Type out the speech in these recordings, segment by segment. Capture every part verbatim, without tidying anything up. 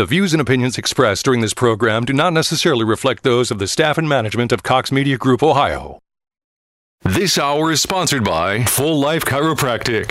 The views and opinions expressed during this program do not necessarily reflect those of the staff and management of Cox Media Group, Ohio. This hour is sponsored by Full Life Chiropractic.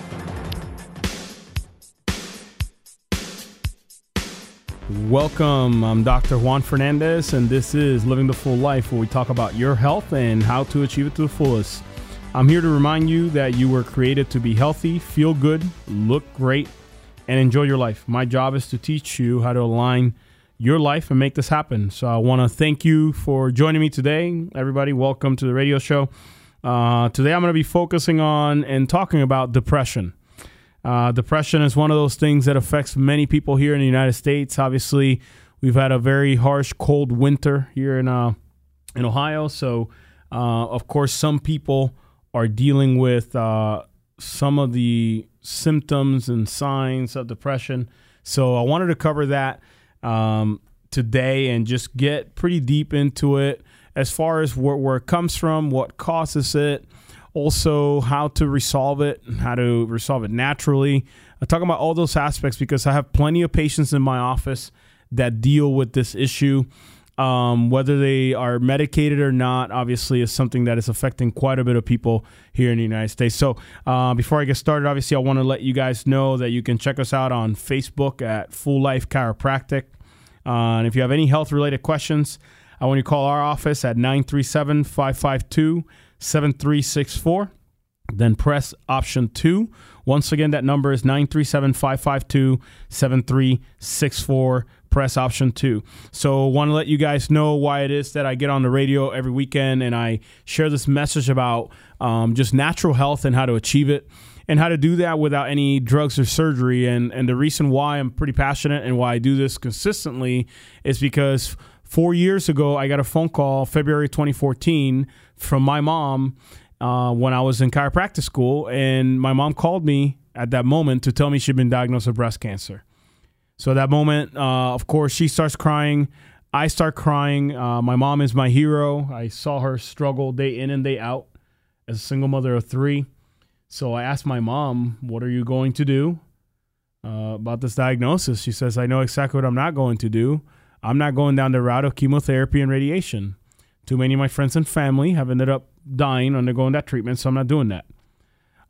Welcome, I'm Doctor Juan Fernandez, and this is Living the Full Life, where we talk about your health and how to achieve it to the fullest. I'm here to remind you that you were created to be healthy, feel good, look great, and enjoy your life. My job is to teach you how to align your life and make this happen. So I want to thank you for joining me today. Everybody, welcome to the radio show. Uh, today I'm going to be focusing on and talking about depression. Uh, depression is one of those things that affects many people here in the United States. Obviously, we've had a very harsh, cold winter here in uh, in Ohio. So, uh, of course, some people are dealing with uh, some of the symptoms and signs of depression. So I wanted to cover that um, today and just get pretty deep into it as far as where, where it comes from, what causes it. Also, how to resolve it, how to resolve it naturally. I'm talking about all those aspects because I have plenty of patients in my office that deal with this issue. Um, whether they are medicated or not, obviously, is something that is affecting quite a bit of people here in the United States. So uh, before I get started, obviously, I want to let you guys know that you can check us out on Facebook at Full Life Chiropractic. Uh, and if you have any health-related questions, I want you to call our office at nine three seven, five five two, seven three six four, then press option two. Once again, that number is nine three seven, five five two, seven three six four, press option two. So want to let you guys know why it is that I get on the radio every weekend and I share this message about um, just natural health and how to achieve it and how to do that without any drugs or surgery. And, and the reason why I'm pretty passionate and why I do this consistently is because four years ago, I got a phone call, February twenty fourteen, from my mom uh, when I was in chiropractic school. And my mom called me at that moment to tell me she'd been diagnosed with breast cancer. So at that moment, uh, of course, she starts crying. I start crying. Uh, my mom is my hero. I saw her struggle day in and day out as a single mother of three. So I asked my mom, what are you going to do uh, about this diagnosis? She says, I know exactly what I'm not going to do. I'm not going down the route of chemotherapy and radiation. Too many of my friends and family have ended up dying, undergoing that treatment, so I'm not doing that.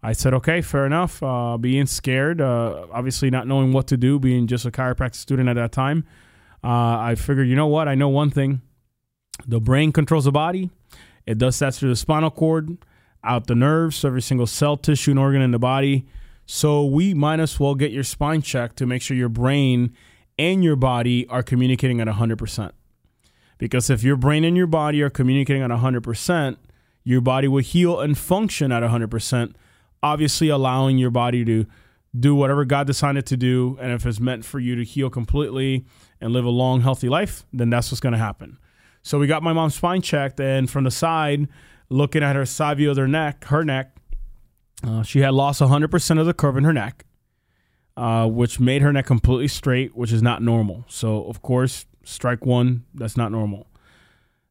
I said, okay, fair enough. Uh, being scared, uh, obviously not knowing what to do, being just a chiropractic student at that time, uh, I figured, you know what? I know one thing. The brain controls the body. It does that through the spinal cord, out the nerves, every single cell, tissue, and organ in the body. So we might as well get your spine checked to make sure your brain and your body are communicating at one hundred percent. Because if your brain and your body are communicating at one hundred percent, your body will heal and function at one hundred percent, obviously allowing your body to do whatever God designed it to do. And if it's meant for you to heal completely and live a long, healthy life, then that's what's going to happen. So we got my mom's spine checked, and from the side, looking at her side view of her neck, her neck, uh, she had lost one hundred percent of the curve in her neck. Uh, which made her neck completely straight, which is not normal. So, of course, strike one, that's not normal.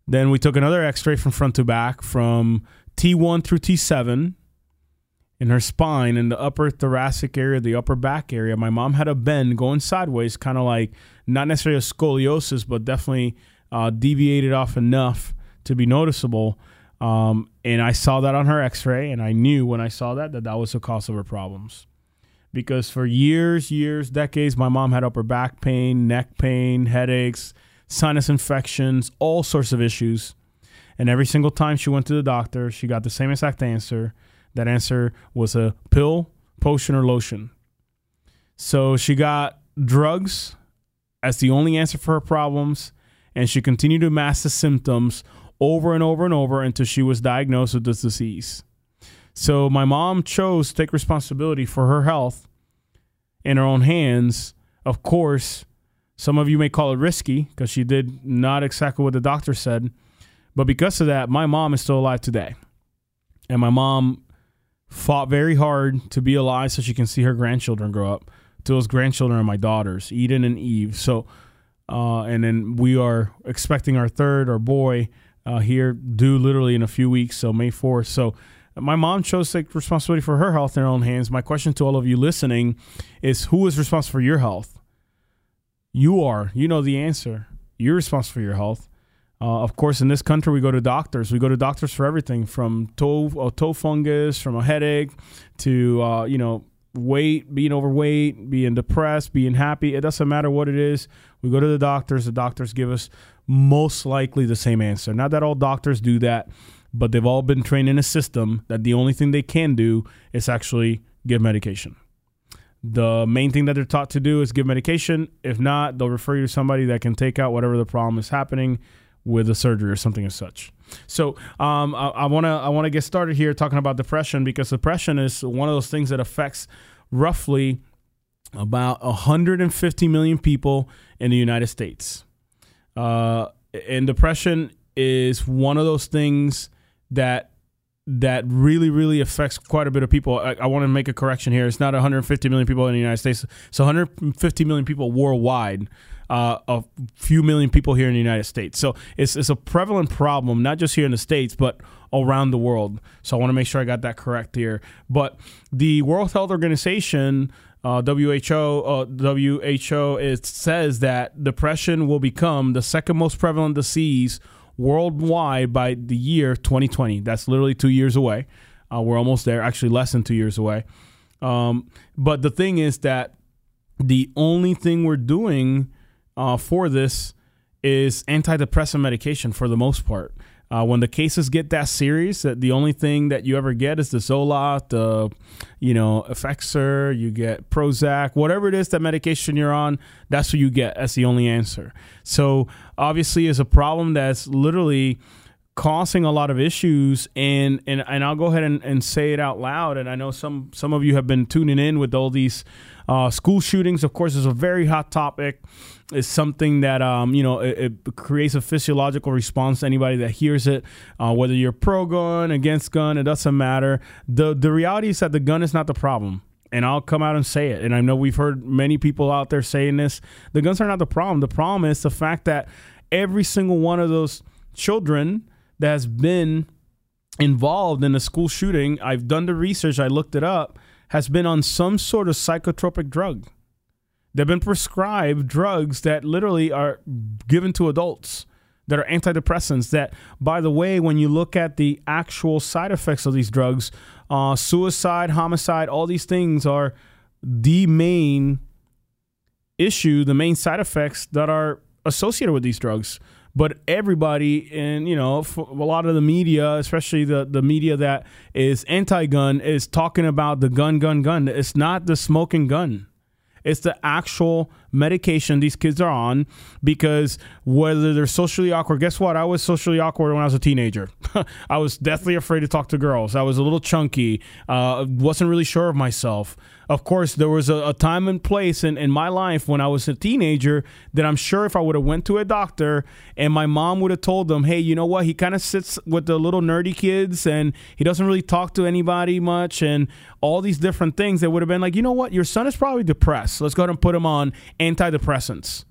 Then we took another x-ray from front to back from T one through T seven in her spine in the upper thoracic area, the upper back area. My mom had a bend going sideways, kind of like not necessarily a scoliosis, but definitely uh, deviated off enough to be noticeable. Um, and I saw that on her x-ray, and I knew when I saw that that that was the cause of her problems. Because for years, years, decades, my mom had upper back pain, neck pain, headaches, sinus infections, all sorts of issues. And every single time she went to the doctor, she got the same exact answer. That answer was a pill, potion, or lotion. So she got drugs as the only answer for her problems, and she continued to mask the symptoms over and over and over until she was diagnosed with this disease. So my mom chose to take responsibility for her health in her own hands. Of course, some of you may call it risky because she did not exactly what the doctor said. But because of that, my mom is still alive today. And my mom fought very hard to be alive so she can see her grandchildren grow up. Those grandchildren are my daughters, Eden and Eve. So, uh, and then we are expecting our third, our boy, uh, here due literally in a few weeks, so May fourth. So my mom chose to take responsibility for her health in her own hands. My question to all of you listening is, who is responsible for your health? You are. You know the answer. You're responsible for your health. Uh, of course, in this country, we go to doctors. We go to doctors for everything, from toe, uh, toe fungus, from a headache to, uh, you know, weight, being overweight, being depressed, being happy. It doesn't matter what it is. We go to the doctors. The doctors give us most likely the same answer. Not that all doctors do that, but they've all been trained in a system that the only thing they can do is actually give medication. The main thing that they're taught to do is give medication. If not, they'll refer you to somebody that can take out whatever the problem is happening with a surgery or something as such. So um, I want to I want to get started here talking about depression, because depression is one of those things that affects roughly about one hundred fifty million people in the United States. Uh, and depression is one of those things that that really, really affects quite a bit of people. I, I want to make a correction here. It's not one hundred fifty million people in the United States. It's one hundred fifty million people worldwide. Uh, a few million people here in the United States. So it's it's a prevalent problem, not just here in the States, but around the world. So I want to make sure I got that correct here. But the World Health Organization, uh, W H O, uh, W H O, it says that depression will become the second most prevalent disease worldwide by the year twenty twenty. That's literally two years away. Uh, we're almost there, actually less than two years away. Um, but the thing is that the only thing we're doing Uh, for this is antidepressant medication for the most part. Uh, when the cases get that serious, that the only thing that you ever get is the Zoloft, the, you know, Effexor, you get Prozac, whatever it is that medication you're on, that's what you get. That's the only answer. So obviously it's a problem that's literally causing a lot of issues, and and, and I'll go ahead and, and say it out loud. And I know some, some of you have been tuning in with all these Uh, school shootings, of course, is a very hot topic. It's something that, um, you know, it, it creates a physiological response to anybody that hears it, uh, whether you're pro-gun, against gun, it doesn't matter. The The reality is that the gun is not the problem. And I'll come out and say it. And I know we've heard many people out there saying this. The guns are not the problem. The problem is the fact that every single one of those children that has been involved in a school shooting, I've done the research, I looked it up, has been on some sort of psychotropic drug. They've been prescribed drugs that literally are given to adults, that are antidepressants, that, by the way, when you look at the actual side effects of these drugs, uh, suicide, homicide, all these things are the main issue, the main side effects that are associated with these drugs. But everybody, and you know, for a lot of the media, especially the, the media that is anti-gun, is talking about the gun, gun, gun. It's not the smoking gun. It's the actual medication these kids are on, because whether they're socially awkward, guess what? I was socially awkward when I was a teenager. I was deathly afraid to talk to girls. I was a little chunky. Uh, wasn't really sure of myself. Of course, there was a, a time and place in, in my life when I was a teenager that I'm sure if I would have went to a doctor and my mom would have told them, hey, you know what? He kind of sits with the little nerdy kids and he doesn't really talk to anybody much and all these different things, that would have been like, you know what? Your son is probably depressed. Let's go ahead and put him on antidepressants.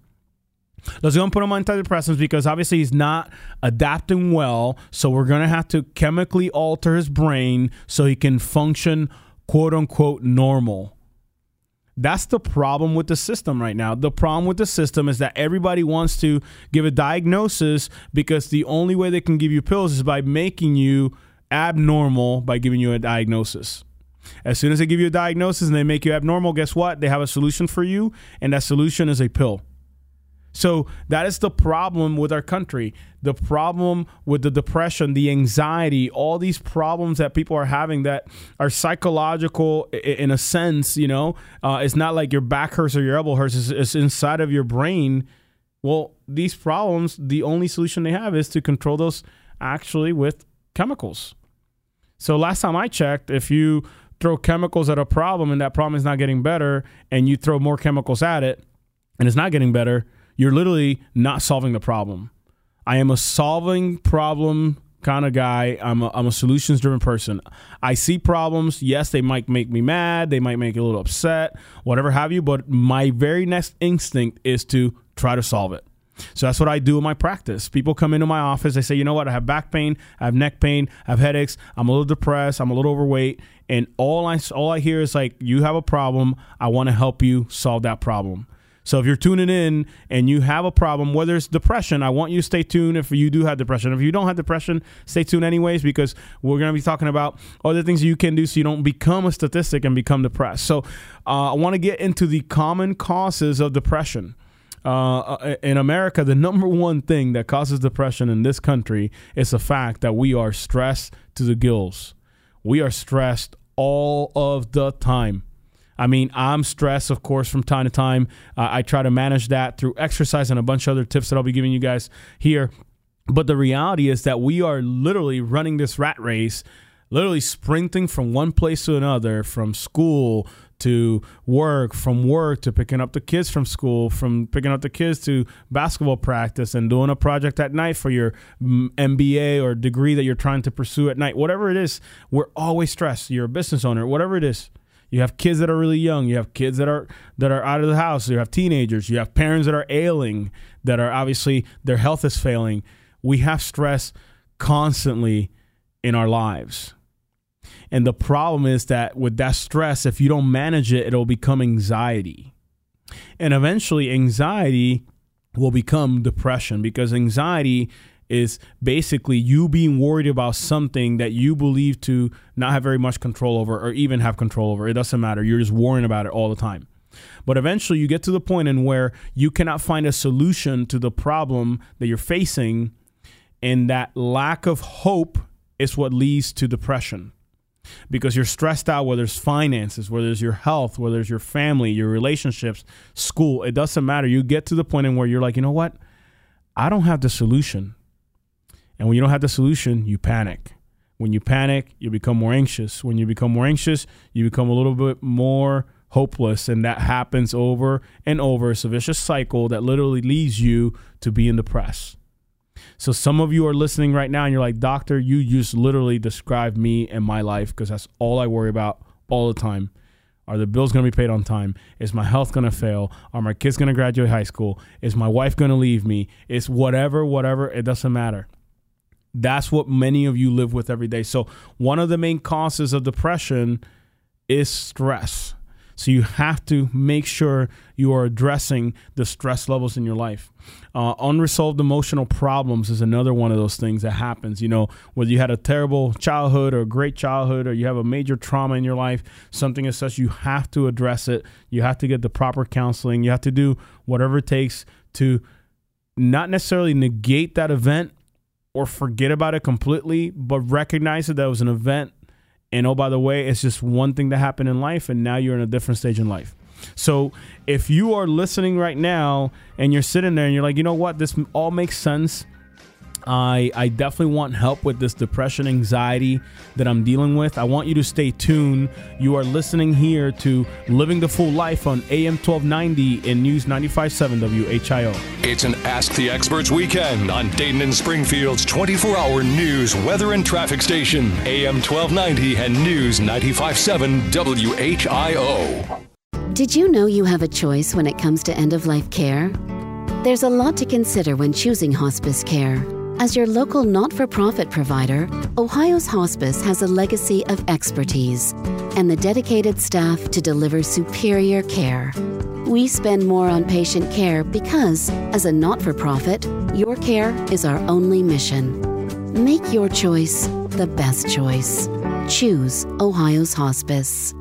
Let's go and put him on antidepressants because obviously he's not adapting well. So we're going to have to chemically alter his brain so he can function, quote unquote, normal. That's the problem with the system right now. The problem with the system is that everybody wants to give a diagnosis because the only way they can give you pills is by making you abnormal by giving you a diagnosis. As soon as they give you a diagnosis and they make you abnormal, guess what? They have a solution for you, and that solution is a pill. So that is the problem with our country. The problem with the depression, the anxiety, all these problems that people are having that are psychological in a sense, you know, uh, it's not like your back hurts or your elbow hurts. It's, it's inside of your brain. Well, these problems, the only solution they have is to control those actually with chemicals. So last time I checked, if you throw chemicals at a problem and that problem is not getting better and you throw more chemicals at it and it's not getting better, you're literally not solving the problem. I am a solving problem kind of guy. I'm a, I'm a solutions-driven person. I see problems. Yes, they might make me mad. They might make me a little upset, whatever have you. But my very next instinct is to try to solve it. So that's what I do in my practice. People come into my office. They say, you know what? I have back pain. I have neck pain. I have headaches. I'm a little depressed. I'm a little overweight. And all I, all I hear is like, you have a problem. I want to help you solve that problem. So if you're tuning in and you have a problem, whether it's depression, I want you to stay tuned if you do have depression. If you don't have depression, stay tuned anyways, because we're going to be talking about other things you can do so you don't become a statistic and become depressed. So uh, I want to get into the common causes of depression. Uh, in America, the number one thing that causes depression in this country is the fact that we are stressed to the gills. We are stressed all of the time. I mean, I'm stressed, of course, from time to time. Uh, I try to manage that through exercise and a bunch of other tips that I'll be giving you guys here. But the reality is that we are literally running this rat race, literally sprinting from one place to another, from school to work, from work to picking up the kids from school, from picking up the kids to basketball practice and doing a project at night for your M B A or degree that you're trying to pursue at night. Whatever it is, we're always stressed. You're a business owner, whatever it is. You have kids that are really young. You have kids that are that are out of the house. You have teenagers. You have parents that are ailing, that are obviously their health is failing. We have stress constantly in our lives. And the problem is that with that stress, if you don't manage it, it'll become anxiety. And eventually anxiety will become depression, because anxiety is basically you being worried about something that you believe to not have very much control over, or even have control over. It doesn't matter. You're just worrying about it all the time. But eventually you get to the point in where you cannot find a solution to the problem that you're facing, and that lack of hope is what leads to depression. Because you're stressed out, whether it's finances, whether it's your health, whether it's your family, your relationships, school, it doesn't matter. You get to the point in where you're like, you know what? I don't have the solution. And when you don't have the solution, you panic. When you panic, you become more anxious. When you become more anxious, you become a little bit more hopeless. And that happens over and over. It's a vicious cycle that literally leads you to being depressed. So some of you are listening right now and you're like, doctor, you just literally described me and my life, because that's all I worry about all the time. Are the bills going to be paid on time? Is my health going to fail? Are my kids going to graduate high school? Is my wife going to leave me? It's whatever, whatever. It doesn't matter. That's what many of you live with every day. So one of the main causes of depression is stress. So you have to make sure you are addressing the stress levels in your life. Uh, unresolved emotional problems is another one of those things that happens. You know, whether you had a terrible childhood or a great childhood, or you have a major trauma in your life, something as such, you have to address it. You have to get the proper counseling. You have to do whatever it takes to not necessarily negate that event or forget about it completely, but recognize that that was an event. And oh, by the way, it's just one thing that happened in life, and now you're in a different stage in life. So if you are listening right now and you're sitting there and you're like, you know what, this all makes sense. I I definitely want help with this depression, anxiety that I'm dealing with. I want you to stay tuned. You are listening here to Living the Full Life on A M twelve ninety and News ninety-five point seven W H I O. It's an Ask the Experts weekend on Dayton and Springfield's twenty-four hour news, weather, and traffic station, A M twelve ninety and News ninety-five point seven W H I O. Did you know you have a choice when it comes to end-of-life care? There's a lot to consider when choosing hospice care. As your local not-for-profit provider, Ohio's Hospice has a legacy of expertise and the dedicated staff to deliver superior care. We spend more on patient care because, as a not-for-profit, your care is our only mission. Make your choice the best choice. Choose Ohio's Hospice.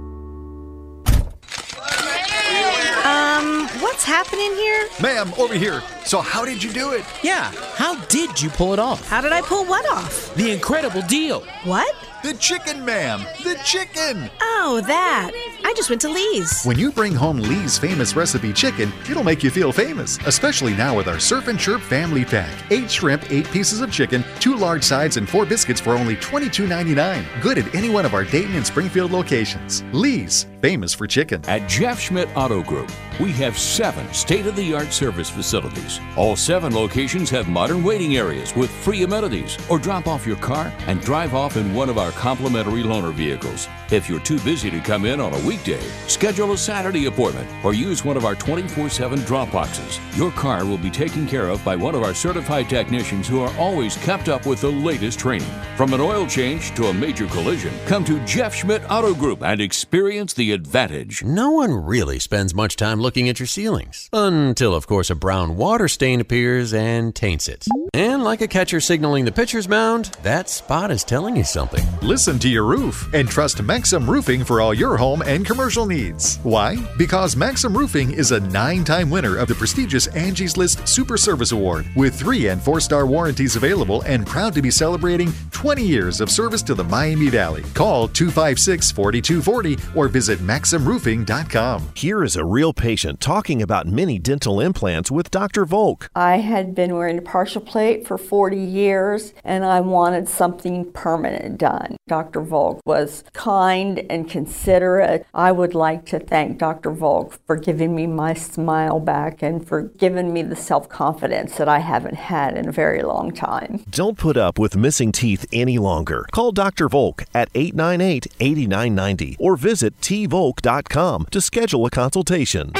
What's happening here? Ma'am, over here. So how did you do it? Yeah, how did you pull it off? How did I pull what off? The incredible deal. What? The chicken, ma'am. The chicken. Oh, that. I just went to Lee's. When you bring home Lee's famous recipe chicken, it'll make you feel famous, especially now with our Surf and Chirp family pack. Eight shrimp, eight pieces of chicken, two large sides, and four biscuits for only twenty-two ninety-nine. Good at any one of our Dayton and Springfield locations. Lee's. famous for chicken. At Jeff Schmidt Auto Group, we have seven state-of-the-art service facilities. All seven locations have modern waiting areas with free amenities, or drop off your car and drive off in one of our complimentary loaner vehicles. If you're too busy to come in on a weekday, schedule a Saturday appointment or use one of our twenty-four seven drop boxes. Your car will be taken care of by one of our certified technicians who are always kept up with the latest training. From an oil change to a major collision, come to Jeff Schmidt Auto Group and experience the advantage. No one really spends much time looking at your ceilings. Until, of course, a brown water stain appears and taints it. And like a catcher signaling the pitcher's mound, that spot is telling you something. Listen to your roof and trust Maxim Roofing for all your home and commercial needs. Why? Because Maxim Roofing is a nine-time winner of the prestigious Angie's List Super Service Award with three and four-star warranties available and proud to be celebrating twenty years of service to the Miami Valley. Call two five six, four two four zero or visit maxim roofing dot com. Here is a real patient talking about mini dental implants with Doctor Volk. I had been wearing a partial plate for forty years and I wanted something permanent done. Doctor Volk was kind and considerate. I would like to thank Doctor Volk for giving me my smile back and for giving me the self-confidence that I haven't had in a very long time. Don't put up with missing teeth any longer. Call Doctor Volk at eight nine eight, eight nine nine zero or visit t volk dot com to schedule a consultation.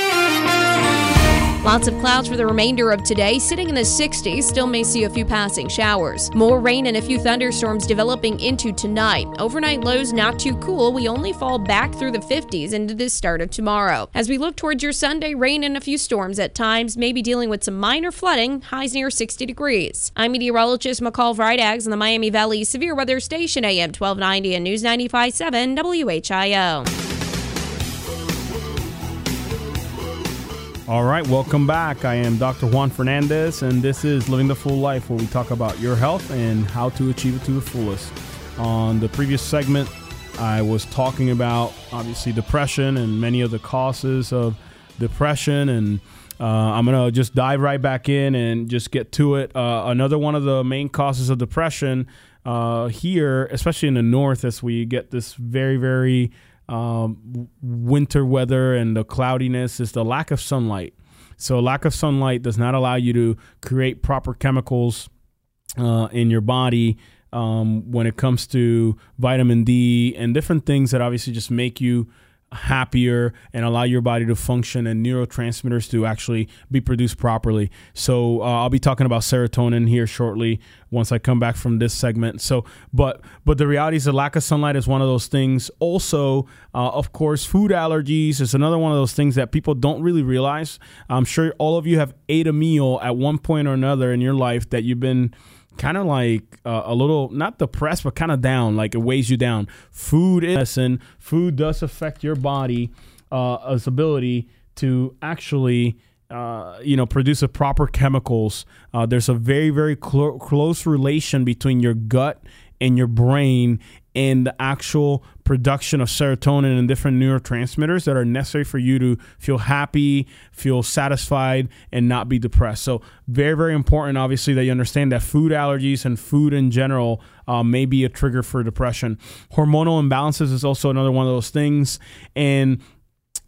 Lots of clouds for the remainder of today, sitting in the sixties, still may see a few passing showers. More rain and a few thunderstorms developing into tonight. Overnight lows not too cool. We only fall back through the fifties into the start of tomorrow. As we look towards your Sunday, rain and a few storms at times, maybe dealing with some minor flooding, highs near sixty degrees. I'm meteorologist McCall Vrydags in the Miami Valley Severe Weather Station, A M twelve ninety and News ninety-five point seven W H I O. All right, welcome back. I am Doctor Juan Fernandez, and this is Living the Full Life, where we talk about your health and how to achieve it to the fullest. On the previous segment, I was talking about, obviously, depression and many of the causes of depression, and uh, I'm going to just dive right back in and just get to it. Uh, another one of the main causes of depression uh, here, especially in the north, as we get this very, very Um, winter weather and the cloudiness is the lack of sunlight. So lack of sunlight does not allow you to create proper chemicals uh, in your body um, when it comes to vitamin D and different things that obviously just make you happier and allow your body to function and neurotransmitters to actually be produced properly. So uh, I'll be talking about serotonin here shortly once I come back from this segment. So, but but the reality is the lack of sunlight is one of those things. Also, uh, of course, food allergies is another one of those things that people don't really realize. I'm sure all of you have ate a meal at one point or another in your life that you've been kind of like uh, a little, not depressed, but kind of down, like it weighs you down. Food is medicine. Food does affect your body, uh, its ability to actually, uh, you know, produce the proper chemicals. Uh, there's a very, very cl- close relation between your gut and your brain and the actual production of serotonin and different neurotransmitters that are necessary for you to feel happy, feel satisfied, and not be depressed. So very, very important, obviously, that you understand that food allergies and food in general uh, may be a trigger for depression. Hormonal imbalances is also another one of those things. And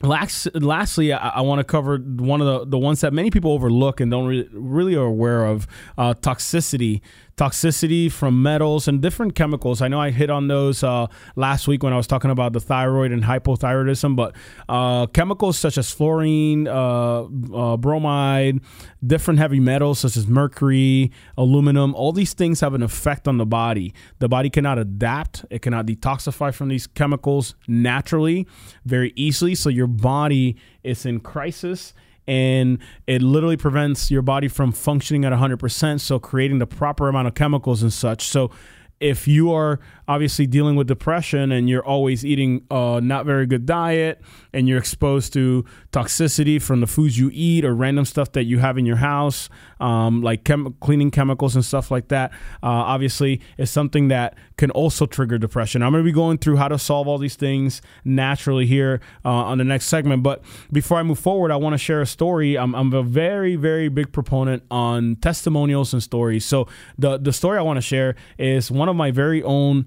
last, lastly, I, I want to cover one of the, the ones that many people overlook and don't re- really are aware of, uh, toxicity. Toxicity from metals and different chemicals. I know I hit on those uh, last week when I was talking about the thyroid and hypothyroidism, but uh, chemicals such as fluorine, uh, uh, bromide, different heavy metals such as mercury, aluminum, all these things have an effect on the body. The body cannot adapt. It cannot detoxify from these chemicals naturally very easily. So your body is in crisis. And it literally prevents your body from functioning at one hundred percent, so creating the proper amount of chemicals and such. So if you are obviously dealing with depression and you're always eating a not very good diet and you're exposed to toxicity from the foods you eat or random stuff that you have in your house, um, like chem- cleaning chemicals and stuff like that, uh, obviously is something that can also trigger depression. I'm going to be going through how to solve all these things naturally here uh, on the next segment. But before I move forward, I want to share a story. I'm, I'm a very, very big proponent on testimonials and stories. So the, the story I want to share is one of my very own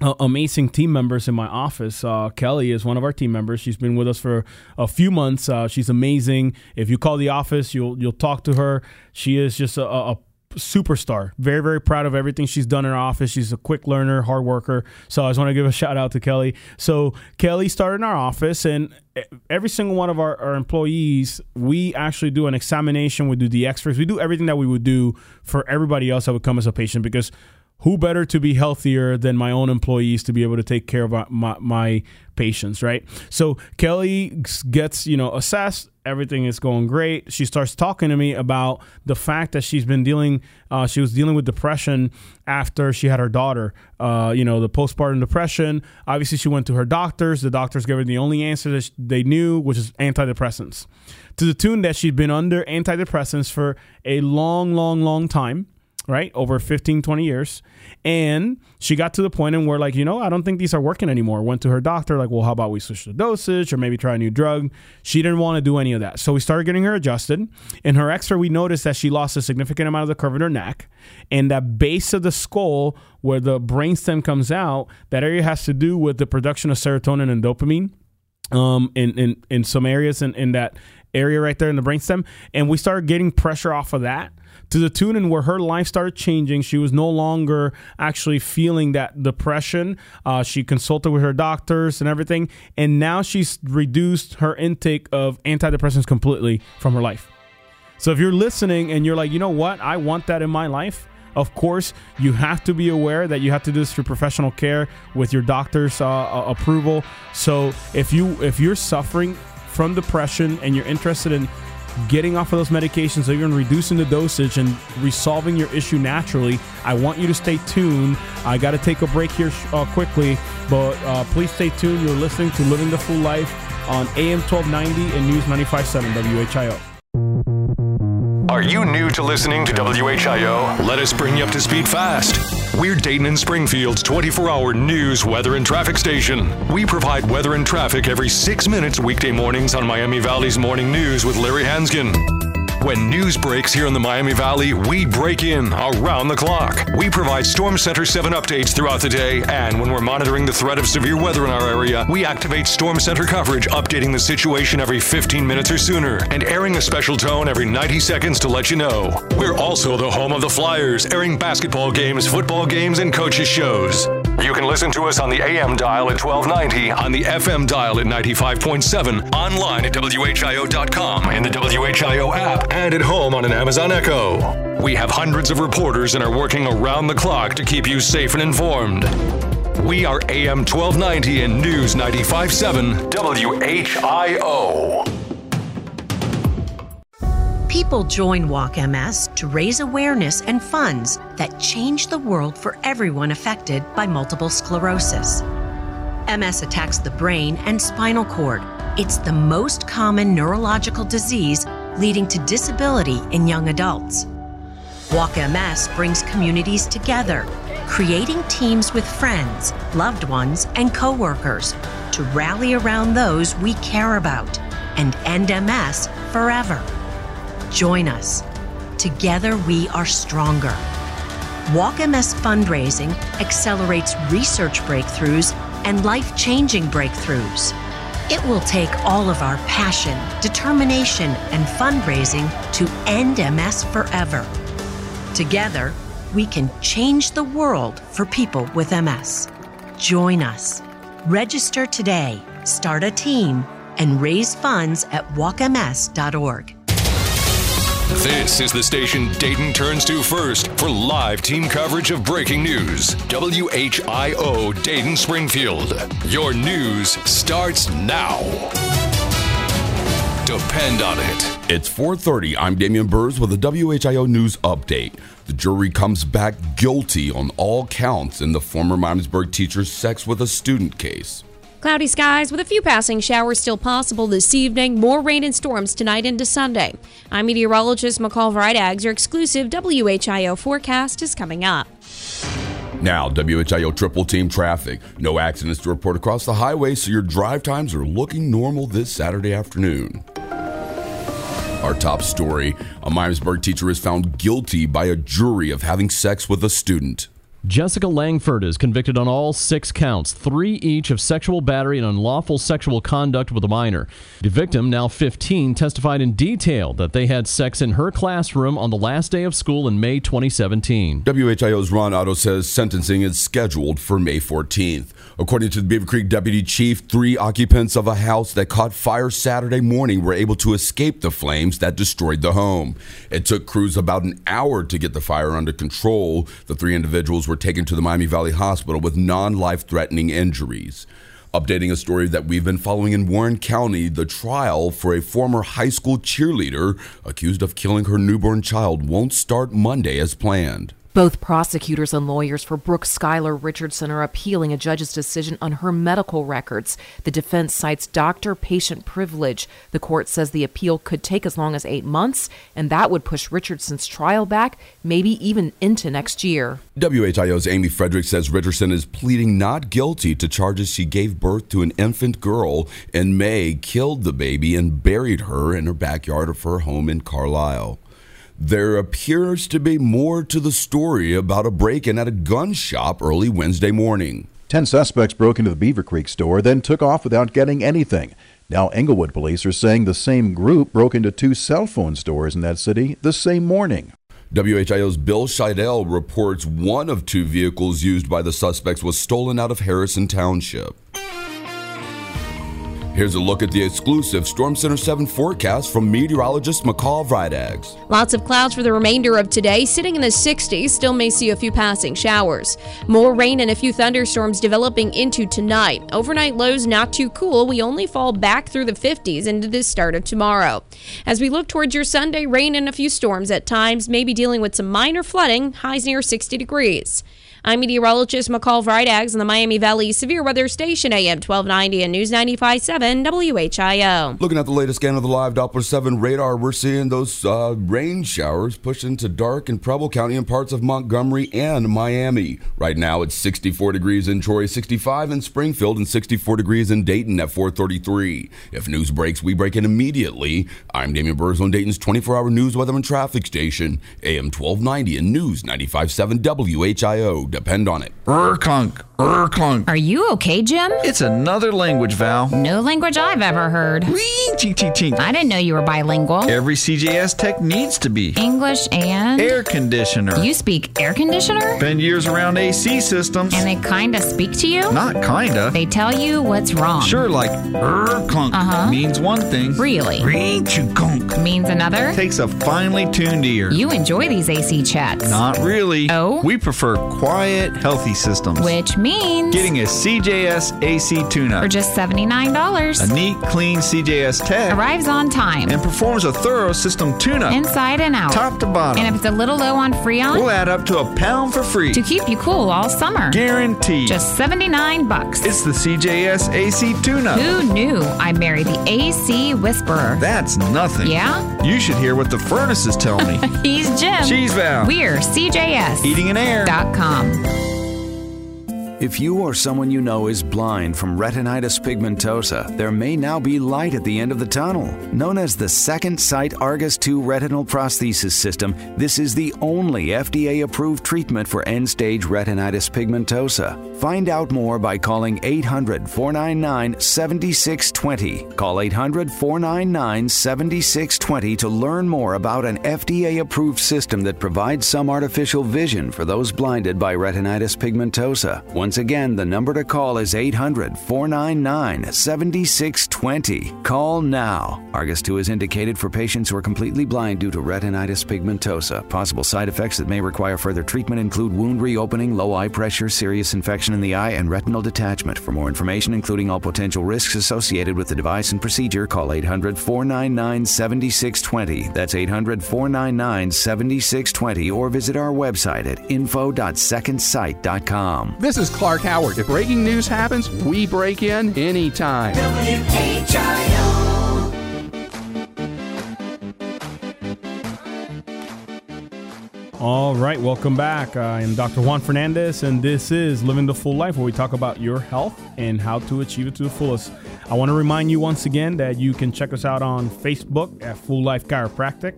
Uh, amazing team members in my office. Uh, Kelly is one of our team members. She's been with us for a few months. Uh, she's amazing. If you call the office, you'll you'll talk to her. She is just a, a superstar. Very, very proud of everything she's done in our office. She's a quick learner, hard worker. So I just want to give a shout out to Kelly. So Kelly started in our office, and every single one of our, our employees, we actually do an examination. We do the X-rays. We do everything that we would do for everybody else that would come as a patient, because who better to be healthier than my own employees to be able to take care of my, my, my patients, right? So Kelly gets, you know, assessed. Everything is going great. She starts talking to me about the fact that she's been dealing, uh, she was dealing with depression after she had her daughter, uh, you know, the postpartum depression. Obviously, she went to her doctors. The doctors gave her the only answer that they knew, which is antidepressants. To the tune that she'd been under antidepressants for a long, long, long time. Right? Over fifteen, twenty years. And she got to the point and we're like, you know, I don't think these are working anymore. Went to her doctor, like, well, how about we switch the dosage or maybe try a new drug? She didn't want to do any of that. So we started getting her adjusted. In her X-ray, we noticed that she lost a significant amount of the curve in her neck. And that base of the skull where the brainstem comes out, that area has to do with the production of serotonin and dopamine um, in, in, in some areas in, in that area right there in the brainstem. And we started getting pressure off of that, to the tune in where her life started changing. She was no longer actually feeling that depression. Uh, she consulted with her doctors and everything. And now she's reduced her intake of antidepressants completely from her life. So if you're listening and you're like, you know what, I want that in my life. Of course, you have to be aware that you have to do this through professional care with your doctor's uh, approval. So if you if you're suffering from depression and you're interested in getting off of those medications, so you're reducing the dosage and resolving your issue naturally, I want you to stay tuned. I got to take a break here uh, quickly, but uh, please stay tuned. You're listening to Living the Full Life on A M twelve ninety and News ninety-five point seven W H I O. Are you new to listening to W H I O? Let us bring you up to speed fast. We're Dayton and Springfield's twenty-four hour news, weather, and traffic station. We provide weather and traffic every six minutes weekday mornings on Miami Valley's Morning News with Larry Hansgen. When news breaks here in the Miami Valley, we break in around the clock. We provide Storm Center seven updates throughout the day, and when we're monitoring the threat of severe weather in our area, we activate Storm Center coverage, updating the situation every fifteen minutes or sooner, and airing a special tone every ninety seconds to let you know. We're also the home of the Flyers, airing basketball games, football games, and coaches' shows. You can listen to us on the A M dial at twelve ninety, on the F M dial at ninety-five point seven, online at W H I O dot com and the W H I O app, and at home on an Amazon Echo. We have hundreds of reporters and are working around the clock to keep you safe and informed. We are A M twelve ninety and News ninety-five point seven W H I O. People join Walk M S to raise awareness and funds that change the world for everyone affected by multiple sclerosis. M S attacks the brain and spinal cord. It's the most common neurological disease, leading to disability in young adults. Walk M S brings communities together, creating teams with friends, loved ones, and coworkers to rally around those we care about and end M S forever. Join us. Together we are stronger. Walk M S fundraising accelerates research breakthroughs and life-changing breakthroughs. It will take all of our passion, determination, and fundraising to end M S forever. Together, we can change the world for people with M S. Join us. Register today, start a team, and raise funds at walk M S dot org. This is the station Dayton turns to first for live team coverage of breaking news. W H I O Dayton Springfield. Your news starts now. Depend on it. It's four thirty. I'm Damian Burrs with the W H I O News Update. The jury comes back guilty on all counts in the former Miamisburg teacher's sex with a student case. Cloudy skies with a few passing showers still possible this evening. More rain and storms tonight into Sunday. I'm meteorologist McCall Vrydags. Your exclusive W H I O forecast is coming up. Now, W H I O triple team traffic. No accidents to report across the highway, so your drive times are looking normal this Saturday afternoon. Our top story, a Miamisburg teacher is found guilty by a jury of having sex with a student. Jessica Langford is convicted on all six counts, three each of sexual battery and unlawful sexual conduct with a minor. The victim, now fifteen, testified in detail that they had sex in her classroom on the last day of school in May twenty seventeen. W H I O's Ron Otto says sentencing is scheduled for May fourteenth. According to the Beaver Creek deputy chief, three occupants of a house that caught fire Saturday morning were able to escape the flames that destroyed the home. It took crews about an hour to get the fire under control. The three individuals were taken to the Miami Valley Hospital with non-life-threatening injuries. Updating a story that we've been following in Warren County, the trial for a former high school cheerleader accused of killing her newborn child won't start Monday as planned. Both prosecutors and lawyers for Brooke Schuyler Richardson are appealing a judge's decision on her medical records. The defense cites doctor-patient privilege. The court says the appeal could take as long as eight months, and that would push Richardson's trial back, maybe even into next year. W H I O's Amy Frederick says Richardson is pleading not guilty to charges she gave birth to an infant girl in May, killed the baby, and buried her in her backyard of her home in Carlisle. There appears to be more to the story about a break-in at a gun shop early Wednesday morning. Ten suspects broke into the Beaver Creek store, then took off without getting anything. Now Englewood police are saying the same group broke into two cell phone stores in that city the same morning. W H I O's Bill Scheidel reports one of two vehicles used by the suspects was stolen out of Harrison Township. Here's a look at the exclusive Storm Center seven forecast from meteorologist McCall Vrydags. Lots of clouds for the remainder of today, sitting in the sixties, still may see a few passing showers. More rain and a few thunderstorms developing into tonight. Overnight lows not too cool. We only fall back through the fifties into the start of tomorrow. As we look towards your Sunday, rain and a few storms at times, maybe dealing with some minor flooding, highs near sixty degrees. I'm meteorologist McCall Vrydags in the Miami Valley Severe Weather Station, A M twelve ninety and News ninety-five point seven W H I O. Looking at the latest scan of the live Doppler seven radar, we're seeing those uh, rain showers push into dark and Preble County and parts of Montgomery and Miami. Right now, it's sixty-four degrees in Troy, sixty-five in Springfield, and sixty-four degrees in Dayton at four thirty-three. If news breaks, we break in immediately. I'm Damian Burrs on Dayton's twenty-four hour news, weather, and traffic station, A M twelve ninety and News ninety-five point seven W H I O. Depend on it. Erklunk, erklunk. Are you okay, Jim? It's another language, Val. No language I've ever heard. Wee, ching, ching, ching. I didn't know you were bilingual. Every C J S tech needs to be. English and? Air conditioner. You speak air conditioner? Been years around A C systems. And they kinda speak to you? Not kinda. They tell you what's wrong. Sure, like erklunk uh-huh. means one thing. Really? Re-chukunk means another? Takes a finely tuned ear. You enjoy these A C chats. Not really. Oh? We prefer quality. Quiet, healthy systems. Which means getting a C J S A C tune-up for just seventy-nine dollars. A neat, clean C J S tech arrives on time and performs a thorough system tune-up inside and out, top to bottom. And if it's a little low on Freon, we'll add up to a pound for free to keep you cool all summer. Guaranteed. Just seventy-nine bucks. It's the C J S A C tune-up. Who knew I married the A C whisperer? That's nothing. Yeah? You should hear what the furnaces tell me. He's Jim. She's Val. We're C J S. Eating and Air dot com. If you or someone you know is blind from retinitis pigmentosa, there may now be light at the end of the tunnel. Known as the Second Sight Argus two Retinal Prosthesis System, this is the only F D A-approved treatment for end-stage retinitis pigmentosa. Find out more by calling eight hundred, four nine nine, seven six two zero. Call eight hundred, four nine nine, seven six two zero to learn more about an F D A-approved system that provides some artificial vision for those blinded by retinitis pigmentosa. Once again, the number to call is eight hundred, four nine nine, seven six two zero. Call now. Argus two is indicated for patients who are completely blind due to retinitis pigmentosa. Possible side effects that may require further treatment include wound reopening, low eye pressure, serious infection in the eye, and retinal detachment. For more information, including all potential risks associated with the device and procedure, call eight hundred, four nine nine, seven six two zero. That's eight hundred, four nine nine, seven six two zero, or visit our website at info dot second sight dot com. This is Clark Howard. If breaking news happens, we break in anytime. W H I O. All right, welcome back. I am Doctor Juan Fernandez, and this is Living the Full Life, where we talk about your health and how to achieve it to the fullest. I want to remind you once again that you can check us out on Facebook at Full Life Chiropractic.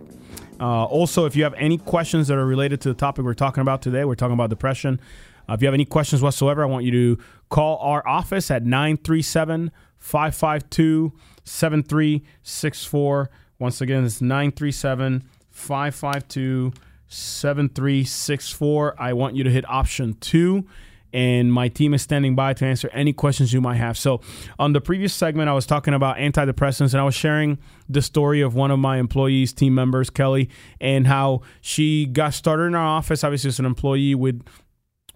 Uh, also, if you have any questions that are related to the topic we're talking about today, we're talking about depression, Uh, if you have any questions whatsoever, I want you to call our office at nine three seven, five five two, seven three six four. Once again, it's nine three seven, five five two, seven three six four. I want you to hit option two, and my team is standing by to answer any questions you might have. So on the previous segment, I was talking about antidepressants, and I was sharing the story of one of my employees, team members, Kelly, and how she got started in our office. Obviously, as an employee, with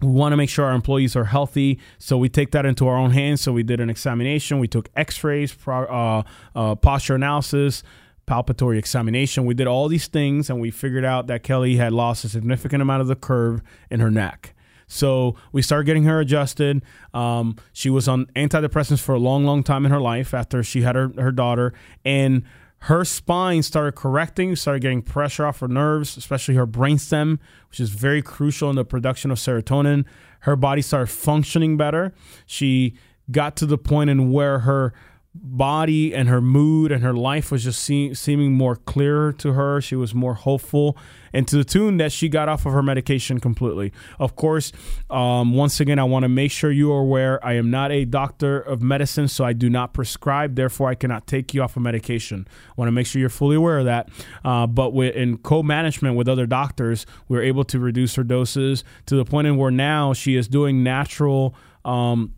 we want to make sure our employees are healthy, so we take that into our own hands. So we did an examination. We took x-rays, pro, uh, uh, posture analysis, palpatory examination. We did all these things, and we figured out that Kelly had lost a significant amount of the curve in her neck. So we started getting her adjusted. Um, she was on antidepressants for a long, long time in her life after she had her, her daughter. And her spine started correcting, started getting pressure off her nerves, especially her brainstem, which is very crucial in the production of serotonin. Her body started functioning better. She got to the point in where her body and her mood and her life was just see- seeming more clearer to her. She was more hopeful, and to the tune that she got off of her medication completely. Of course, um, once again, I want to make sure you are aware I am not a doctor of medicine, so I do not prescribe. Therefore, I cannot take you off of medication. I want to make sure you're fully aware of that. Uh, but with, in co-management with other doctors, we were able to reduce her doses to the point in where now she is doing natural um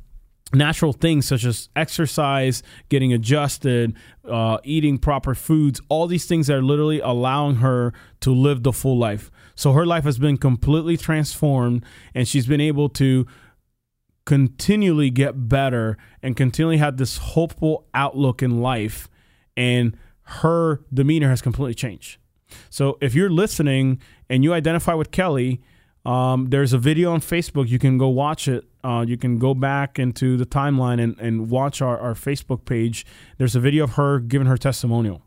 natural things such as exercise, getting adjusted, uh, eating proper foods, all these things that are literally allowing her to live the full life. So her life has been completely transformed, and she's been able to continually get better and continually have this hopeful outlook in life, and her demeanor has completely changed. So if you're listening and you identify with Kelly, Um, there's a video on Facebook. You can go watch it. Uh, you can go back into the timeline and, and watch our, our Facebook page. There's a video of her giving her testimonial.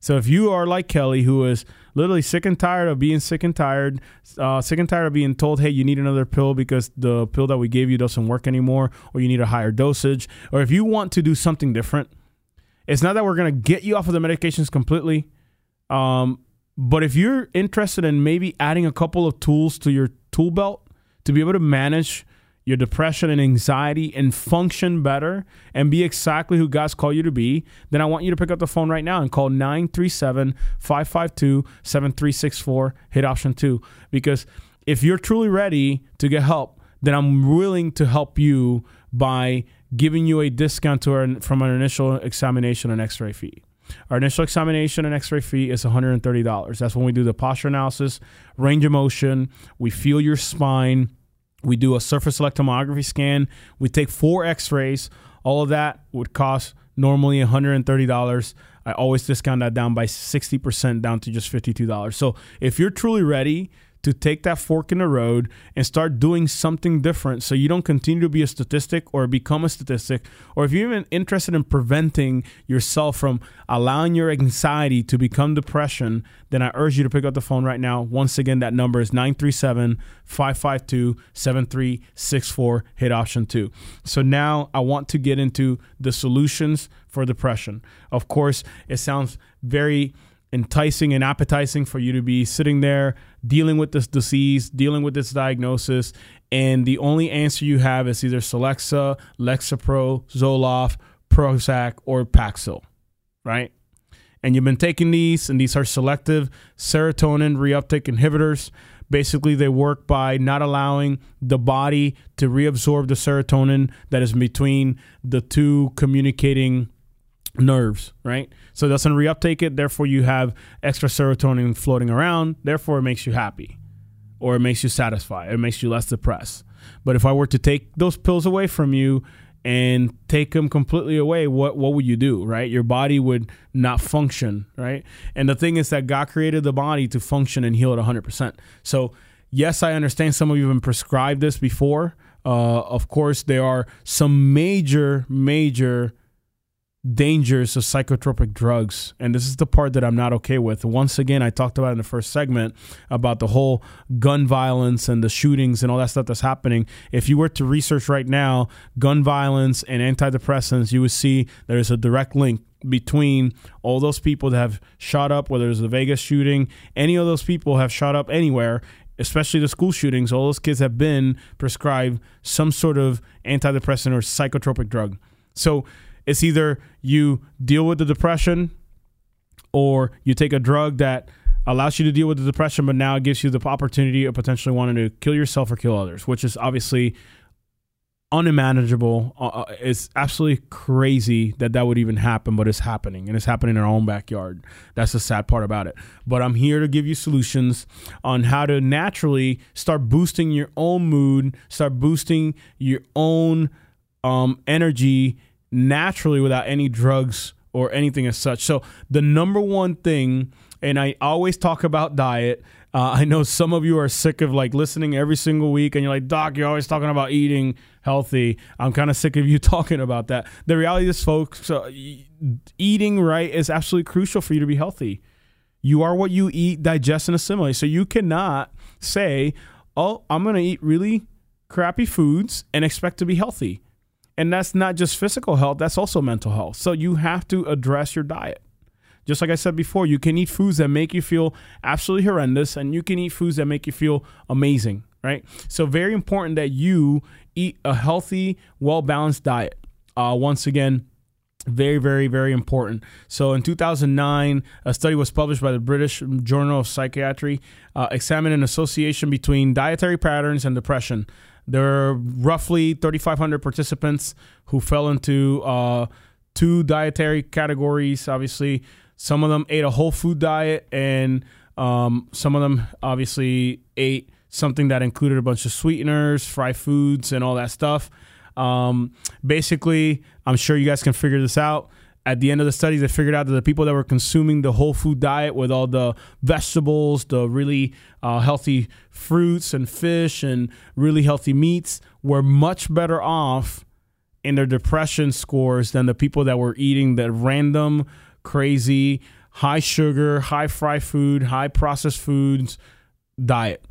So if you are like Kelly, who is literally sick and tired of being sick and tired, uh, sick and tired of being told, hey, you need another pill because the pill that we gave you doesn't work anymore, or you need a higher dosage, or if you want to do something different, it's not that we're going to get you off of the medications completely. Um, But if you're interested in maybe adding a couple of tools to your tool belt to be able to manage your depression and anxiety and function better and be exactly who God's called you to be, then I want you to pick up the phone right now and call nine three seven, five five two, seven three six four, hit option two. Because if you're truly ready to get help, then I'm willing to help you by giving you a discount to our, from our initial examination and x-ray fee. Our initial examination and x-ray fee is one hundred thirty dollars. That's when we do the posture analysis, range of motion. We feel your spine. We do a surface electromyography scan. We take four x-rays. All of that would cost normally one hundred thirty dollars. I always discount that down by sixty percent down to just fifty-two dollars. So if you're truly ready to take that fork in the road and start doing something different so you don't continue to be a statistic or become a statistic, or if you're even interested in preventing yourself from allowing your anxiety to become depression, then I urge you to pick up the phone right now. Once again, that number is nine three seven, five five two, seven three six four, hit option two. So now I want to get into the solutions for depression. Of course, it sounds very enticing and appetizing for you to be sitting there dealing with this disease, dealing with this diagnosis, and the only answer you have is either Celexa, Lexapro, Zoloft, Prozac, or Paxil, right? And you've been taking these, and these are selective serotonin reuptake inhibitors. Basically, they work by not allowing the body to reabsorb the serotonin that is between the two communicating nerves, right? So it doesn't reuptake it. Therefore, you have extra serotonin floating around. Therefore, it makes you happy, or it makes you satisfied. It makes you less depressed. But if I were to take those pills away from you and take them completely away, what what would you do, right? Your body would not function, right? And the thing is that God created the body to function and heal at one hundred percent. So yes, I understand some of you have been prescribed this before. Uh, of course, there are some major, major dangers of psychotropic drugs, and this is the part that I'm not okay with. Once again, I talked about in the first segment about the whole gun violence and the shootings and all that stuff that's happening. If you were to research right now gun violence and antidepressants, you would see there is a direct link between all those people that have shot up, whether it's the Vegas shooting, any of those people have shot up anywhere. especially the school shootings, all those kids have been prescribed some sort of antidepressant or psychotropic drug. So it's either you deal with the depression or you take a drug that allows you to deal with the depression, but now it gives you the opportunity of potentially wanting to kill yourself or kill others, which is obviously unmanageable. Uh, it's absolutely crazy that that would even happen, but it's happening, and it's happening in our own backyard. That's the sad part about it. But I'm here to give you solutions on how to naturally start boosting your own mood, start boosting your own um, energy naturally without any drugs or anything as such. So the number one thing, and I always talk about diet. Uh, I know some of you are sick of like listening every single week and you're like, Doc, you're always talking about eating healthy. I'm kind of sick of you talking about that. The reality is, folks, uh, eating right is absolutely crucial for you to be healthy. You are what you eat, digest, and assimilate. So you cannot say, oh, I'm going to eat really crappy foods and expect to be healthy. And that's not just physical health. That's also mental health. So you have to address your diet. Just like I said before, you can eat foods that make you feel absolutely horrendous, and you can eat foods that make you feel amazing, right? So very important that you eat a healthy, well-balanced diet. Uh, once again, very, very, very important. So in two thousand nine, a study was published by the British Journal of Psychiatry uh, examining an association between dietary patterns and depression. There are roughly thirty-five hundred participants who fell into uh, two dietary categories, obviously. Some of them ate a whole food diet, and um, some of them obviously ate something that included a bunch of sweeteners, fried foods, and all that stuff. Um, basically, I'm sure you guys can figure this out. At the end of the study, they figured out that the people that were consuming the whole food diet with all the vegetables, the really uh, healthy fruits and fish and really healthy meats were much better off in their depression scores than the people that were eating the random crazy, high sugar, high fried food, high processed foods diet.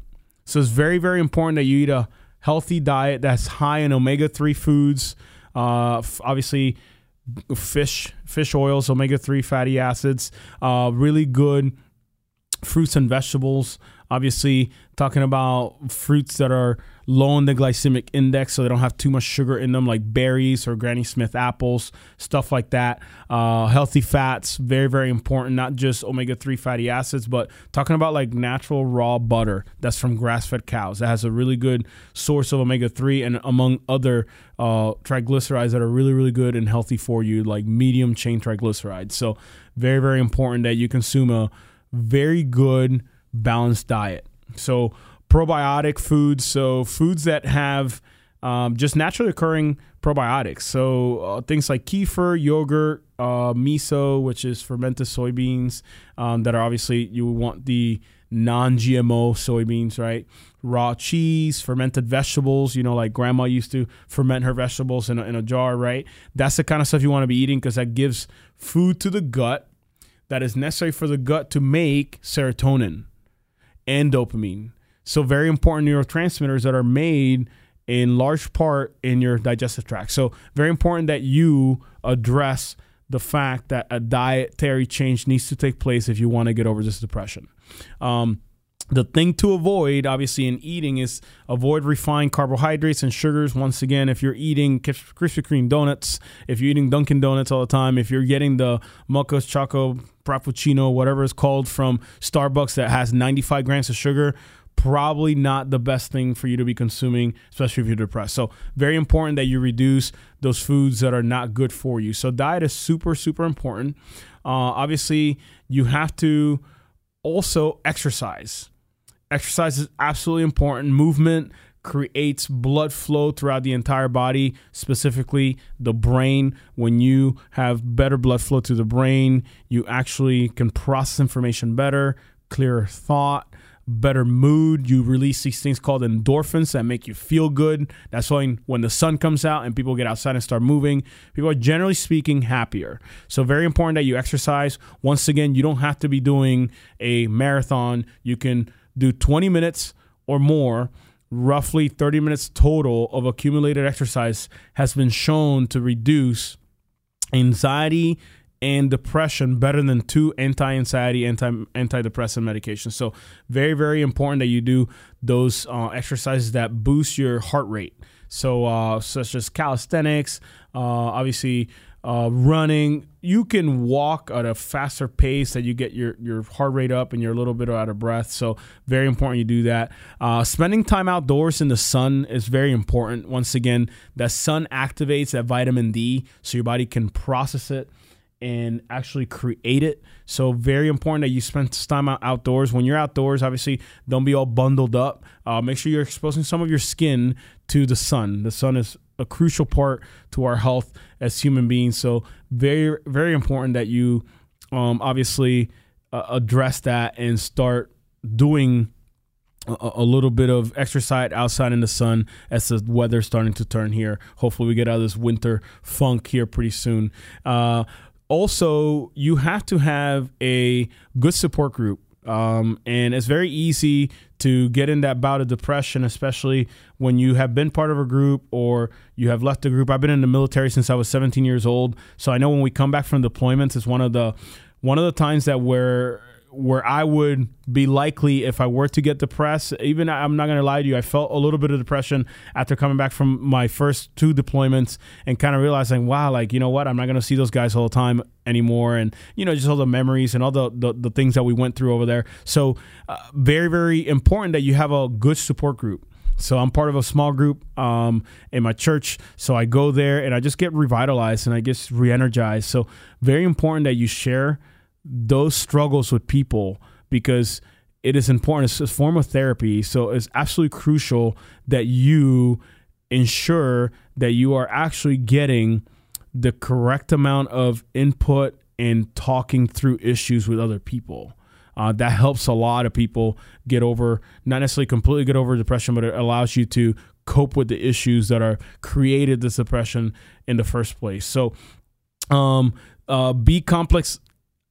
So it's very, very important that you eat a healthy diet that's high in omega three foods. Uh, f- obviously, fish, fish oils, omega three fatty acids, uh, really good fruits and vegetables. Obviously, talking about fruits that are low in the glycemic index, so they don't have too much sugar in them, like berries or Granny Smith apples, stuff like that. Uh, healthy fats, very, very important, not just omega three fatty acids, but talking about like natural raw butter that's from grass-fed cows. That has a really good source of omega three and among other uh, triglycerides that are really, really good and healthy for you, like medium-chain triglycerides. So very, very important that you consume a very good balanced diet. So probiotic foods, so foods that have um, just naturally occurring probiotics. So uh, things like kefir, yogurt, uh, miso, which is fermented soybeans um, that are obviously you want the non-G M O soybeans, right? Raw cheese, fermented vegetables, you know, like grandma used to ferment her vegetables in a, in a jar, right? That's the kind of stuff you want to be eating because that gives food to the gut that is necessary for the gut to make serotonin and dopamine. So very important neurotransmitters that are made in large part in your digestive tract. So very important that you address the fact that a dietary change needs to take place if you want to get over this depression. Um, the thing to avoid, obviously, in eating is avoid refined carbohydrates and sugars. Once again, if you're eating Krispy Kreme donuts, if you're eating Dunkin' Donuts all the time, if you're getting the Mocha's Choco Frappuccino, whatever it's called from Starbucks that has ninety-five grams of sugar, probably not the best thing for you to be consuming, especially if you're depressed. So very important that you reduce those foods that are not good for you. So diet is super, super important. Uh, obviously, you have to also exercise. Exercise is absolutely important. Movement creates blood flow throughout the entire body, specifically the brain. When you have better blood flow to the brain, you actually can process information better, clearer thought, better mood. You release these things called endorphins that make you feel good. That's why when the sun comes out and people get outside and start moving, people are generally speaking happier. So very important that you exercise. Once again, you don't have to be doing a marathon. You can do twenty minutes or more. Roughly thirty minutes total of accumulated exercise has been shown to reduce anxiety and depression better than two anti-anxiety, anti antidepressant medications. So very, very important that you do those uh, exercises that boost your heart rate. So uh, such as calisthenics, uh, obviously uh, running. You can walk at a faster pace that you get your, your heart rate up and you're a little bit out of breath. So very important you do that. Uh, spending time outdoors in the sun is very important. Once again, that sun activates that vitamin D so your body can process it and actually create it. So very important that you spend time outdoors. When you're outdoors, obviously, don't be all bundled up. Uh, make sure you're exposing some of your skin to the sun. The sun is a crucial part to our health as human beings. So very, very important that you um, obviously uh, address that and start doing a, a little bit of exercise outside in the sun as the weather's starting to turn here. Hopefully we get out of this winter funk here pretty soon. Uh, Also, you have to have a good support group, um, and it's very easy to get in that bout of depression, especially when you have been part of a group or you have left the group. I've been in the military since I was seventeen years old, so I know when we come back from deployments, it's one of the one of the times that we're where I would be likely if I were to get depressed. Even I'm not going to lie to you, I felt a little bit of depression after coming back from my first two deployments and kind of realizing, wow, like, you know what, I'm not going to see those guys all the time anymore. And, you know, just all the memories and all the, the, the things that we went through over there. So uh, very, very important that you have a good support group. So I'm part of a small group um, in my church. So I go there and I just get revitalized and I get re-energized. So very important that you share those struggles with people because it is important. It's a form of therapy. So it's absolutely crucial that you ensure that you are actually getting the correct amount of input and talking through issues with other people. Uh, that helps a lot of people get over, not necessarily completely get over depression, but it allows you to cope with the issues that are created this depression in the first place. So um, uh, B complex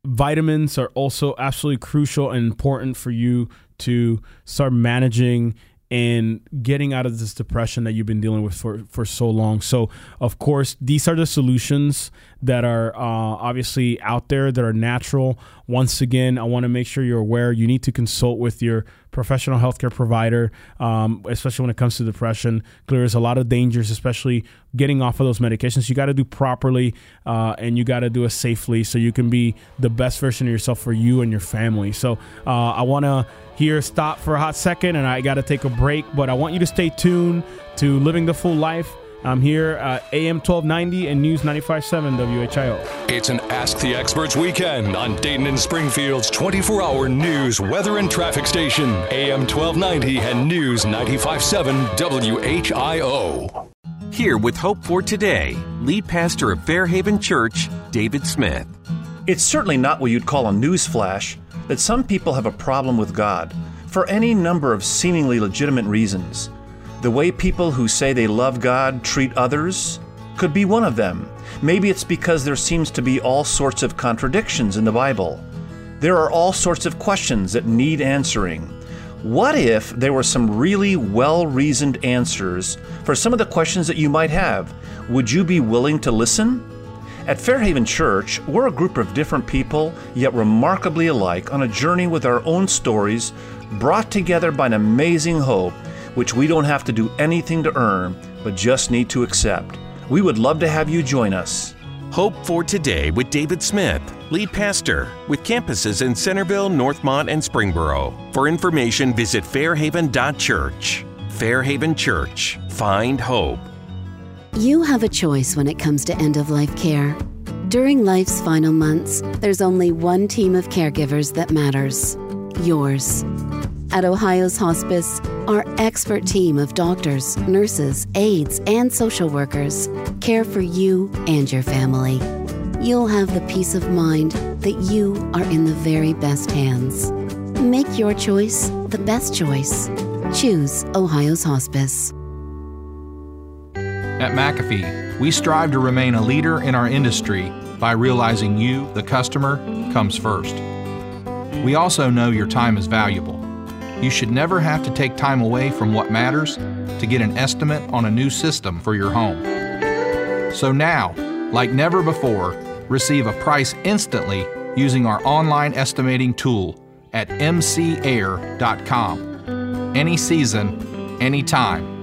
vitamins are also absolutely crucial and important for you to start managing and getting out of this depression that you've been dealing with for, for so long. So, of course, these are the solutions that are uh, obviously out there that are natural. Once again, I want to make sure you're aware you need to consult with your professional healthcare provider, um, especially when it comes to depression. There's a lot of dangers, especially getting off of those medications. You got to do properly uh, and you got to do it safely so you can be the best version of yourself for you and your family. So uh, I want to here stop for a hot second and I got to take a break, but I want you to stay tuned to Living the Full Life. I'm here at A M twelve ninety and News ninety-five point seven W H I O. It's an Ask the Experts weekend on Dayton and Springfield's twenty-four hour news, weather, and traffic station. A M twelve ninety and News ninety-five point seven W H I O. Here with Hope for Today, lead pastor of Fairhaven Church, David Smith. It's certainly not what you'd call a news flash that some people have a problem with God for any number of seemingly legitimate reasons. The way people who say they love God treat others could be one of them. Maybe it's because there seems to be all sorts of contradictions in the Bible. There are all sorts of questions that need answering. What if there were some really well-reasoned answers for some of the questions that you might have? Would you be willing to listen? At Fairhaven Church, we're a group of different people, yet remarkably alike, on a journey with our own stories, brought together by an amazing hope, which we don't have to do anything to earn, but just need to accept. We would love to have you join us. Hope for Today with David Smith, lead pastor, with campuses in Centerville, Northmont, and Springboro. For information, visit fairhaven dot church. Fairhaven Church. Find hope. You have a choice when it comes to end-of-life care. During life's final months, there's only one team of caregivers that matters. Yours. At Ohio's Hospice, our expert team of doctors, nurses, aides, and social workers care for you and your family. You'll have the peace of mind that you are in the very best hands. Make your choice the best choice. Choose Ohio's Hospice. At McAfee, we strive to remain a leader in our industry by realizing you, the customer, comes first. We also know your time is valuable. You should never have to take time away from what matters to get an estimate on a new system for your home. So now, like never before, receive a price instantly using our online estimating tool at m c air dot com. Any season, any time.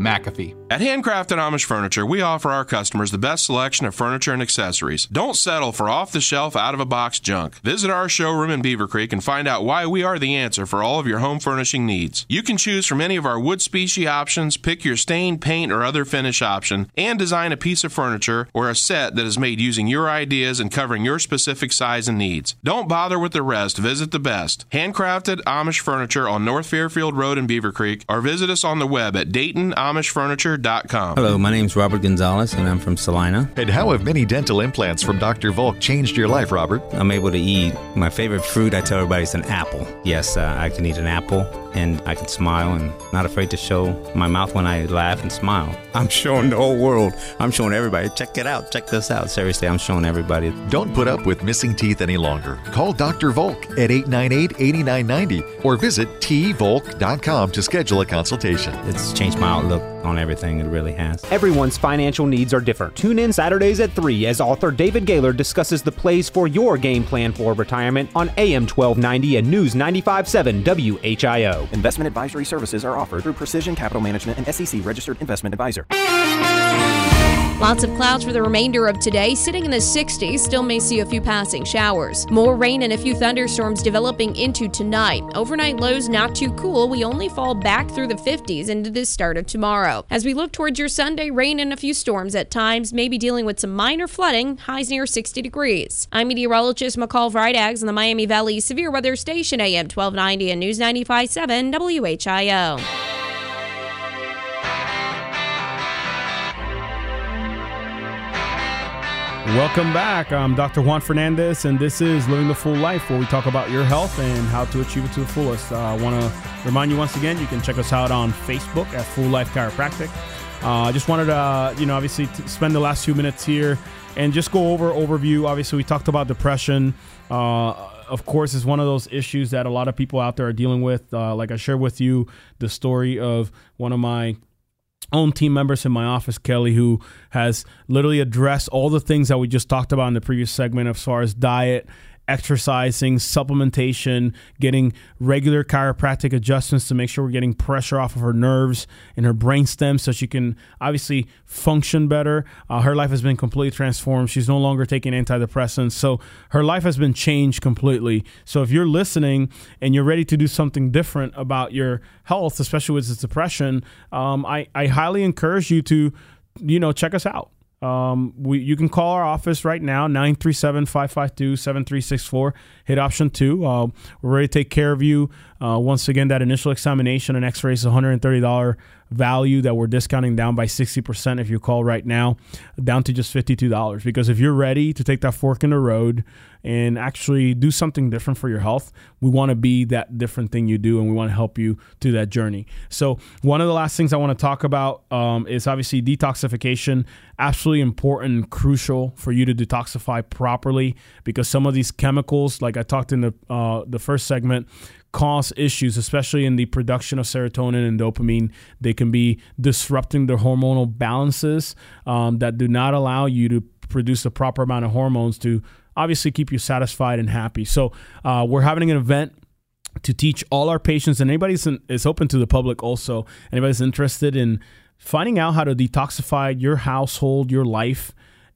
McAfee. At Handcrafted Amish Furniture, we offer our customers the best selection of furniture and accessories. Don't settle for off-the-shelf, out-of-a-box junk. Visit our showroom in Beaver Creek and find out why we are the answer for all of your home furnishing needs. You can choose from any of our wood species options, pick your stain, paint, or other finish option, and design a piece of furniture or a set that is made using your ideas and covering your specific size and needs. Don't bother with the rest. Visit the best. Handcrafted Amish Furniture on North Fairfield Road in Beaver Creek, or visit us on the web at Dayton Amish Furniture dot com. Hello, my name's Robert Gonzalez, and I'm from Salina. And how have many dental implants from Doctor Volk changed your life, Robert? I'm able to eat. My favorite fruit, I tell everybody, is an apple. Yes, uh, I can eat an apple, and I can smile, and not afraid to show my mouth when I laugh and smile. I'm showing the whole world. I'm showing everybody. Check it out. Check this out. Seriously, I'm showing everybody. Don't put up with missing teeth any longer. Call Doctor Volk at eight nine eight, eight nine nine zero or visit t volk dot com to schedule a consultation. It's changed my outlook on everything. It really has. Everyone's financial needs are different. Tune in Saturdays at three as author David Gaylor discusses the plays for your game plan for retirement on A M twelve ninety and News ninety-five point seven W H I O. Investment advisory services are offered through Precision Capital Management and S E C Registered Investment Advisor. Lots of clouds for the remainder of today, sitting in the sixties, still may see a few passing showers. More rain and a few thunderstorms developing into tonight. Overnight lows not too cool. We only fall back through the fifties into the start of tomorrow. As we look towards your Sunday, rain and a few storms at times, maybe dealing with some minor flooding, highs near sixty degrees. I'm meteorologist McCall Vrydags in the Miami Valley Severe Weather Station, A M twelve ninety and News ninety-five point seven W H I O. Welcome back. I'm Doctor Juan Fernandez, and this is Living the Full Life, where we talk about your health and how to achieve it to the fullest. Uh, I want to remind you once again, you can check us out on Facebook at Full Life Chiropractic. I uh, just wanted to, uh, you know, obviously to spend the last few minutes here and just go over overview. Obviously, we talked about depression. Uh, of course, it's one of those issues that a lot of people out there are dealing with. Uh, like I shared with you the story of one of my own team members in my office, Kelly, who has literally addressed all the things that we just talked about in the previous segment as far as diet, exercising, supplementation, getting regular chiropractic adjustments to make sure we're getting pressure off of her nerves and her brainstem so she can obviously function better. Uh, her life has been completely transformed. She's no longer taking antidepressants. So her life has been changed completely. So if you're listening and you're ready to do something different about your health, especially with this depression, um, I, I highly encourage you to, you know, check us out. Um, we, you can call our office right now, nine three seven, five five two, seven three six four, hit option two. Uh, we're ready to take care of you. Uh, once again, that initial examination and x-ray is one hundred thirty dollars value that we're discounting down by sixty percent if you call right now, down to just fifty-two dollars. Because if you're ready to take that fork in the road and actually do something different for your health, we want to be that different thing you do, and we want to help you through that journey. So one of the last things I want to talk about um, is obviously detoxification. Absolutely important and crucial for you to detoxify properly, because some of these chemicals, like I talked in the uh, the first segment, cause issues, especially in the production of serotonin and dopamine. They can be disrupting the hormonal balances um, that do not allow you to produce the proper amount of hormones to obviously keep you satisfied and happy. So uh, we're having an event to teach all our patients, and anybody is open to the public also. Anybody's interested in finding out how to detoxify your household, your life,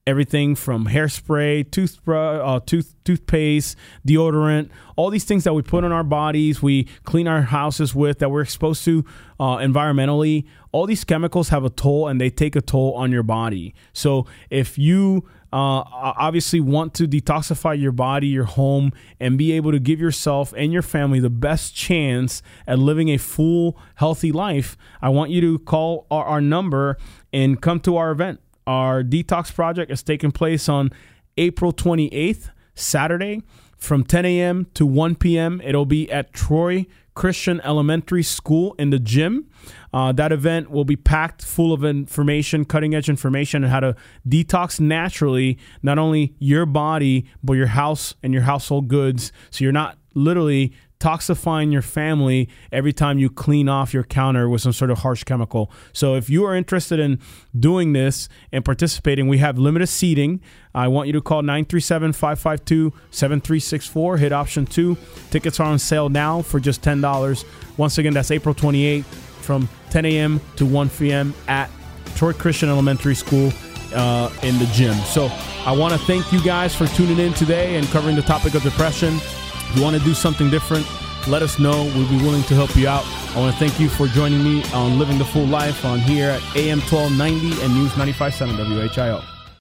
everything from hairspray, toothbrush, uh, tooth, toothpaste, deodorant, all these things that we put on our bodies, we clean our houses with, that we're exposed to uh, environmentally. All these chemicals have a toll, and they take a toll on your body. So if you uh, obviously want to detoxify your body, your home, and be able to give yourself and your family the best chance at living a full, healthy life, I want you to call our, our number and come to our event. Our detox project is taking place on April twenty-eighth, Saturday, from ten a.m. to one p.m. It'll be at Troy Christian Elementary School in the gym. Uh, that event will be packed full of information, cutting-edge information on how to detox naturally, not only your body, but your house and your household goods, so you're not literally toxifying your family every time you clean off your counter with some sort of harsh chemical. So if you are interested in doing this and participating, we have limited seating. I want you to call nine three seven, five five two, seven three six four, hit option two. Tickets are on sale now for just ten dollars. Once again, that's April twenty-eighth from ten a.m. to one p.m. at Troy Christian Elementary School uh, in the gym. So I want to thank you guys for tuning in today and covering the topic of depression. If you want to do something different, let us know. We'll be willing to help you out. I want to thank you for joining me on Living the Full Life on here at A M twelve ninety and News ninety-five point seven W H I O.